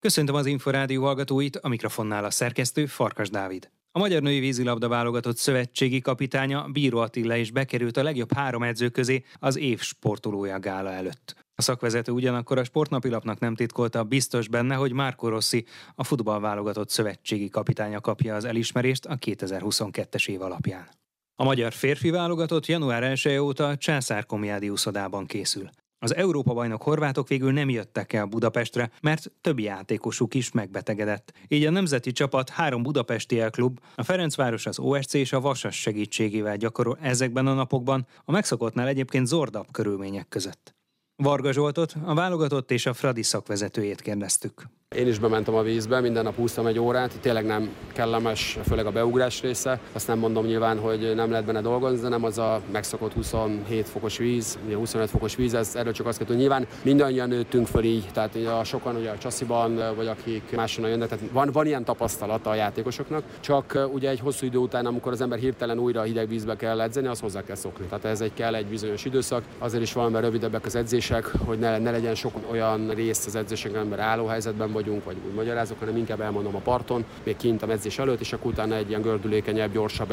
Köszöntöm az Inforádió hallgatóit, a mikrofonnál a szerkesztő Farkas Dávid. A magyar női vízilabda válogatott szövetségi kapitánya Bíró Attila is bekerült a legjobb 3 edző közé az év sportolója gála előtt. A szakvezető ugyanakkor a Sportnapilapnak nem titkolta, biztos benne, hogy Márko Rossi, a futballválogatott szövetségi kapitánya kapja az elismerést a 2022-es év alapján. A magyar férfi válogatott január 1-e óta Császár-Komjádi úszodában készül. Az Európa-bajnok horvátok végül nem jöttek el Budapestre, mert többi játékosuk is megbetegedett. Így a nemzeti csapat 3 budapesti elklub, a Ferencváros, az OSC és a Vasas segítségével gyakorol ezekben a napokban, a megszokottnál egyébként zordabb körülmények között. Varga Zsoltot, a válogatott és a Fradi szakvezetőjét kérdeztük. Én is bementem a vízbe, minden nap húztam 1 órát, tényleg nem kellemes, főleg a beugrás része. Azt nem mondom nyilván, hogy nem lehet benne dolgozni, de nem az a megszokott 27 fokos víz, 25 fokos víz, ez erről csak azt kell, hogy nyilván mindannyian nőttünk föl így, tehát a sokan ugye a csasziban, vagy akik máshonnan jönnek, tehát van ilyen tapasztalata a játékosoknak, csak ugye egy hosszú idő után, amikor az ember hirtelen újra hideg vízbe kell edzeni, az hozzá kell szokni. Tehát ez kell egy bizonyos időszak, azért is valamivel rövidebbek az edzések, hogy ne legyen sok olyan rész az edzéseken, ember álló helyzetben vagyunk, vagy úgy magyarázok, hanem inkább elmondom a parton, még kint a edzés előtt, és akkor utána egy ilyen gördülékenyebb, gyorsabb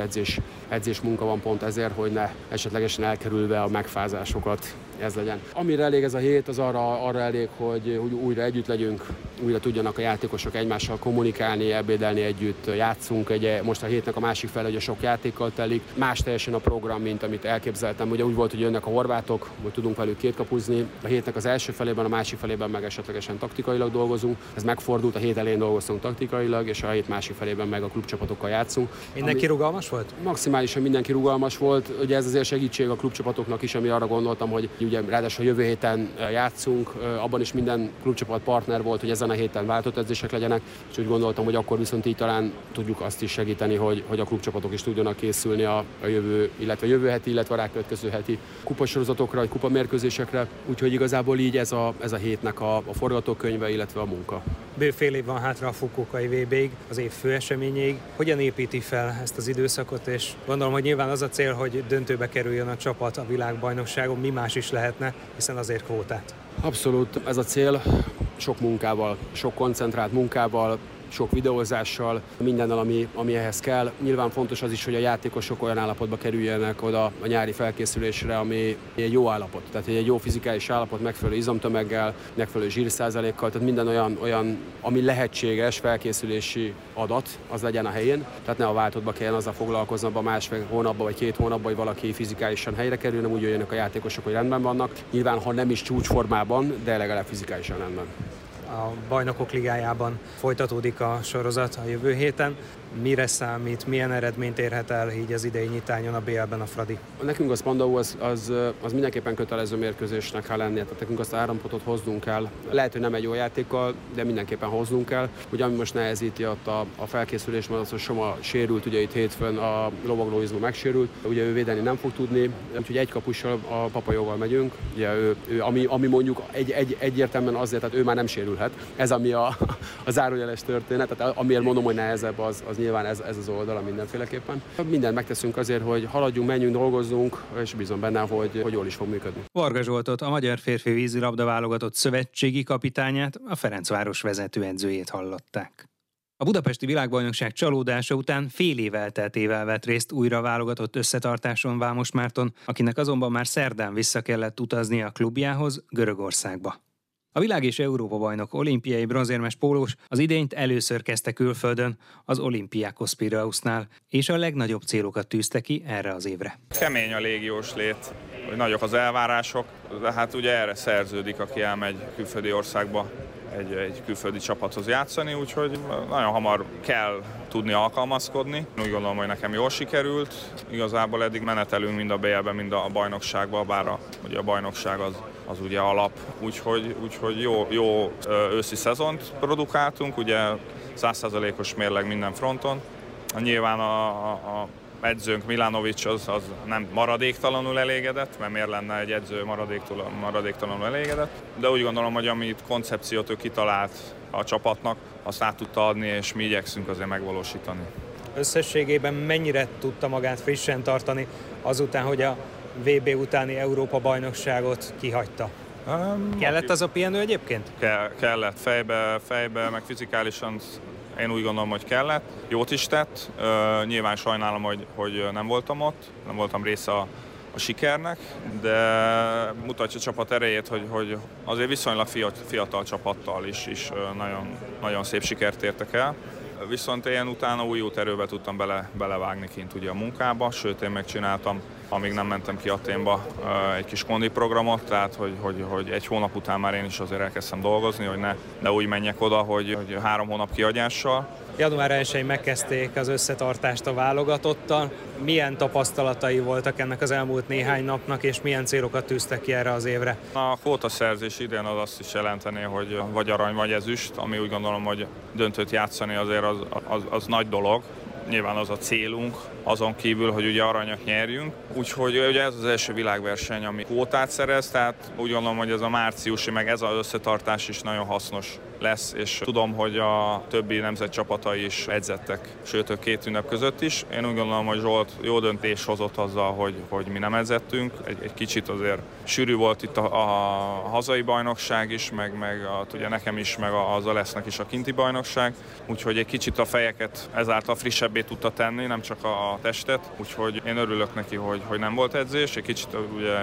edzés munka van pont ezért, hogy ne esetlegesen elkerülve a megfázásokat ez legyen. Amire elég ez a hét, az arra elég, hogy újra együtt legyünk, újra tudjanak a játékosok egymással kommunikálni, ebédelni együtt, játszunk. Ugye most a hétnek a másik fele, hogy a sok játékkal telik, más teljesen a program, mint amit elképzeltem. Ugye úgy volt, hogy jönnek a horvátok, hogy tudunk velük kétkapuzni. A hétnek az első felében, a másik felében meg esetlegesen taktikailag dolgozunk. Ez megfordult, a hét elején dolgoztunk taktikailag, és a hét másik felében meg a klubcsapatokkal játszunk. Mindenki rugalmas volt? Maximálisan mindenki rugalmas volt. Ugye ez azért segítség a klubcsapatoknak is, ami arra gondoltam, hogy ugye ráadásul jövő héten játszunk, abban is minden klubcsapat partner volt, hogy ezen a héten váltott edzések legyenek, és úgy gondoltam, hogy akkor viszont így talán tudjuk azt is segíteni, hogy a klubcsapatok is tudjanak készülni a jövő, illetve jövő heti, illetve a rákövetkező heti kupasorozatokra, vagy kupamérkőzésekre, úgyhogy igazából így ez a hétnek a forgatókönyve, illetve a munka. Bő fél év van hátra a fukuokai VB-ig, az év fő eseményéig. Hogyan építi fel ezt az időszakot, és gondolom, hogy nyilván az a cél, hogy döntőbe kerüljön a csapat a világbajnokságon, mi más is lehetne, hiszen azért kvótát. Abszolút ez a cél, sok munkával, sok koncentrált munkával, sok videózással, mindennel, ami ehhez kell. Nyilván fontos az is, hogy a játékosok olyan állapotba kerüljenek oda a nyári felkészülésre, ami egy jó állapot. Tehát egy jó fizikális állapot, megfelelő izomtömeggel, megfelelő zsírszázalékkal, tehát minden olyan, ami lehetséges felkészülési adat, az legyen a helyén. Tehát ne a váltotba kelljen azzal foglalkozni abban másfél hónapban vagy 2 hónapban, hogy valaki fizikálisan helyre kerül, nem úgy jönnek a játékosok, hogy rendben vannak. Nyilván, ha nem is csúcsformában, de legalább fizikálisan rendben. A Bajnokok Ligájában folytatódik a sorozat a jövő héten. Mire számít, milyen eredményt érhet el így az idei nyitányon a BL-ben a Fradi? Nekünk az Pandau az mindenképpen kötelező mérkőzésnek kell lennie, tehát nekünk azt a 3 pontot hoznunk kell. Lehet, hogy nem egy jó játékkal, de mindenképpen hoznunk kell. Ugye ami most nehezíti ott a felkészülés, mert az, hogy Soma sérült, ugye itt hétfőn a lovaglóizma megsérült, ugye ő védeni nem fog tudni, úgyhogy egy kapussal a Papajoggal megyünk. Ugye ő ami mondjuk egyértelműen azért, tehát ő már nem sérülhet. Ez ami a zárójeles történet, tehát amiért mondom, hogy nehezebb, az nyilván ez az oldala mindenféleképpen. Mindent megteszünk azért, hogy haladjunk, menjünk, dolgozzunk, és bízom benne, hogy jól is fog működni. Varga Zsoltot, a magyar férfi vízilabda válogatott szövetségi kapitányát, a Ferencváros vezetőedzőjét hallották. A budapesti világbajnokság csalódása után fél év elteltével vett részt újra válogatott összetartáson Vámos Márton, akinek azonban már szerdán vissza kellett utaznia a klubjához, Görögországba. A világ- és Európa-bajnok olimpiai bronzérmes pólós az idényt először kezdte külföldön, az Olympiakos Pireusznál, és a legnagyobb célokat tűzte ki erre az évre. Kemény a légiós lét, hogy nagyok az elvárások, de hát ugye erre szerződik, aki elmegy külföldi országba egy külföldi csapathoz játszani, úgyhogy nagyon hamar kell tudni alkalmazkodni. Úgy gondolom, hogy nekem jól sikerült. Igazából eddig menetelünk mind a BL-ben, mind a bajnokságban, bár ugye a bajnokság az ugye alap. Úgyhogy jó őszi szezont produkáltunk, ugye 100%-os mérleg minden fronton. Nyilván a edzőnk Milánovics az nem maradéktalanul elégedett, mert miért lenne egy edző maradéktalanul elégedett, de úgy gondolom, hogy amit koncepciót ő kitalált a csapatnak, azt át tudta adni, és mi igyekszünk azért megvalósítani. Összességében mennyire tudta magát frissen tartani azután, hogy a VB utáni Európa-bajnokságot kihagyta? Kellett az a pihenő egyébként? Kellett, fejbe, meg fizikálisan én úgy gondolom, hogy kellett. Jót is tett, nyilván sajnálom, hogy nem voltam ott, nem voltam része a sikernek, de mutatja a csapat erejét, hogy azért viszonylag fiatal csapattal is nagyon, nagyon szép sikert értek el. Viszont én utána új út erőbe tudtam belevágni kint ugye a munkába, sőt én megcsináltam, amíg nem mentem ki Athénba, egy kis kondiprogramot, tehát hogy egy hónap után már én is azért elkezdtem dolgozni, hogy ne úgy menjek oda, hogy 3 hónap kiagyással. Január 1-én megkezdték az összetartást a válogatottal. Milyen tapasztalatai voltak ennek az elmúlt néhány napnak, és milyen célokat tűztek ki erre az évre? A kvótaszerzés idén az azt is jelenteni, hogy vagy arany, vagy ezüst, ami úgy gondolom, hogy döntőt játszani azért az nagy dolog. Nyilván az a célunk, azon kívül, hogy ugye aranyat nyerjünk. Úgyhogy ugye ez az első világverseny, ami kvótát szerez, tehát úgy gondolom, hogy ez a márciusi, meg ez az összetartás is nagyon hasznos lesz, és tudom, hogy a többi nemzet csapatai is edzettek, sőt a 2 ünnep között is. Én úgy gondolom, hogy Zsolt jó döntés hozott azzal, hogy mi nem edzettünk. Egy kicsit azért sűrű volt itt a hazai bajnokság is, meg ugye nekem is, meg az Alesznek is a kinti bajnokság, úgyhogy egy kicsit a fejeket ezáltal frissebbé tudta tenni, nem csak a testet, úgyhogy én örülök neki, hogy nem volt edzés, egy kicsit ugye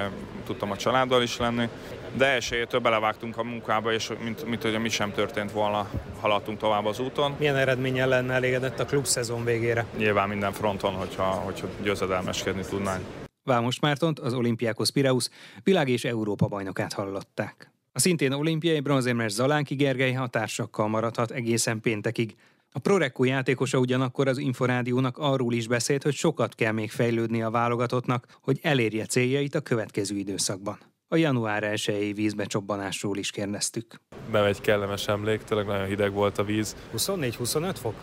tudtam a családdal is lenni, de elsőjétől belevágtunk a munkába, és mint hogy mi sem történt volna, haladtunk tovább az úton. Milyen eredménnyel lenne elégedett a klub szezon végére? Nyilván minden fronton, hogyha győzedelmeskedni tudnánk. Vámos Mártont, az Olympiakos Pireusz világ- és Európa bajnokát hallották. A szintén olimpiai bronzérmes Zalánki Gergely a társakkal maradhat egészen péntekig. A Proreco játékosa ugyanakkor az Inforádiónak arról is beszélt, hogy sokat kell még fejlődni a válogatottnak, hogy elérje céljait a következő időszakban. A január 1-i vízbecsopbanásról is kérdeztük. Nem egy kellemes emlék, tényleg nagyon hideg volt a víz. 24-25 fok?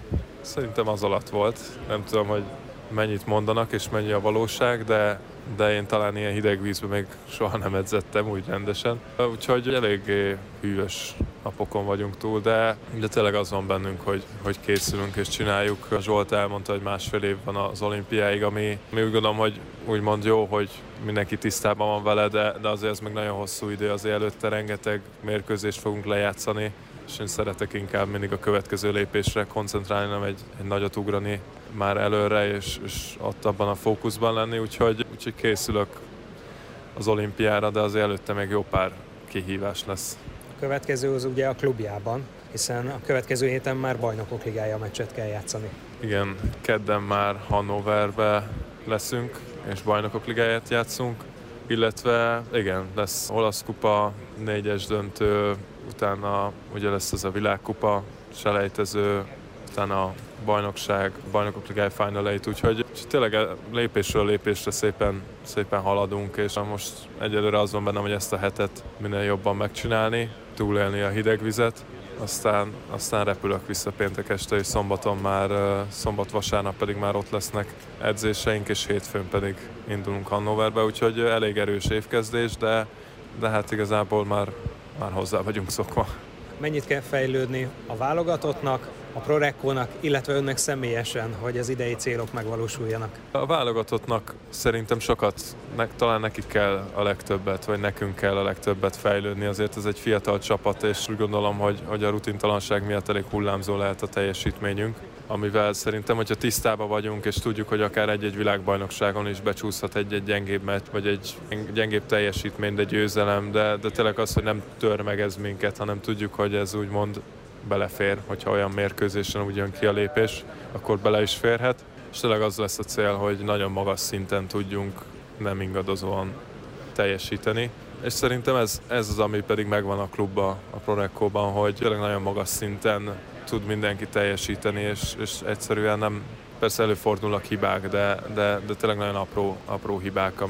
Szerintem az alatt volt. Nem tudom, hogy mennyit mondanak és mennyi a valóság, de én talán ilyen hideg vízben még soha nem edzettem úgy rendesen. Úgyhogy eléggé hűvös napokon vagyunk túl, de tényleg az van bennünk, hogy készülünk és csináljuk. A Zsolt elmondta, hogy 1,5 év van az olimpiáig, ami úgy gondolom, hogy úgymond jó, hogy mindenki tisztában van vele, de azért ez meg nagyon hosszú idő, azért előtte rengeteg mérkőzést fogunk lejátszani, és én szeretek inkább mindig a következő lépésre koncentrálni, nem egy nagyot ugrani már előre, és ott abban a fókuszban lenni, úgyhogy készülök az olimpiára, de azért előtte még jó pár kihívás lesz. A következő az ugye a klubjában, hiszen a következő héten már Bajnokok Ligája meccset kell játszani. Igen, kedden már Hannoverbe leszünk, és Bajnokok Ligáját játszunk, illetve igen, lesz olasz kupa, 4-es döntő, utána ugye lesz ez a világkupa, selejtező, utána a bajnokság, Bajnokok Ligája final-eit, úgyhogy tényleg lépésről lépésre szépen haladunk, és most egyelőre az van bennem, hogy ezt a hetet minél jobban megcsinálni, túlélni a hideg vizet, aztán repülök vissza péntek este, és szombat-vasárnap pedig már ott lesznek edzéseink, és hétfőn pedig indulunk Hannoverbe, úgyhogy elég erős évkezdés, de hát igazából már hozzá vagyunk szokva. Mennyit kell fejlődni a válogatottnak, a Prorecónak, illetve önnek személyesen, hogy az idei célok megvalósuljanak? A válogatottnak szerintem sokat, talán nekik kell a legtöbbet, vagy nekünk kell a legtöbbet fejlődni, azért ez egy fiatal csapat, és úgy gondolom, hogy a rutintalanság miatt elég hullámzó lehet a teljesítményünk, amivel szerintem, hogyha tisztában vagyunk, és tudjuk, hogy akár egy-egy világbajnokságon is becsúszhat egy-egy gyengébb meccs, vagy egy gyengébb teljesítmény, de győzelem, de tényleg az, hogy nem tör meg ez minket, hanem tudjuk, hogy ez úgymond belefér, hogyha olyan mérkőzésen úgy jön ki a lépés, akkor bele is férhet, és tényleg az lesz a cél, hogy nagyon magas szinten tudjunk nem ingadozóan teljesíteni, és szerintem ez az, ami pedig megvan a klubban, a Prorecóban, hogy tényleg nagyon magas szinten tud mindenki teljesíteni, és egyszerűen nem, persze előfordulnak hibák, de tényleg nagyon apró hibák,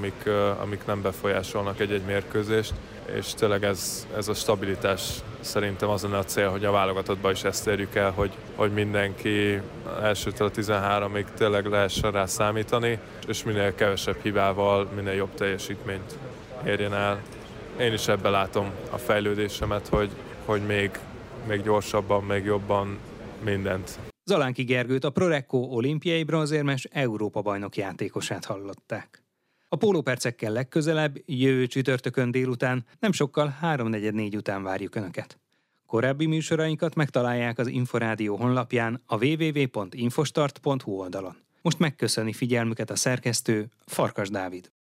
amik nem befolyásolnak egy-egy mérkőzést, és tényleg ez a stabilitás szerintem az lenne a cél, hogy a válogatottban is ezt érjük el, hogy mindenki elsőtől a 13-ig tényleg lehessen rá számítani, és minél kevesebb hibával, minél jobb teljesítményt érjen el. Én is ebben látom a fejlődésemet, hogy még gyorsabban, még jobban mindent. Zalánki Gergőt, a Proreco olimpiai bronzérmes Európa bajnok játékosát hallották. A pólópercekkel legközelebb, jövő csütörtökön délután, nem sokkal 3-4 után várjuk Önöket. Korábbi műsorainkat megtalálják az Inforádió honlapján, a www.infostart.hu oldalon. Most megköszöni figyelmüket a szerkesztő, Farkas Dávid.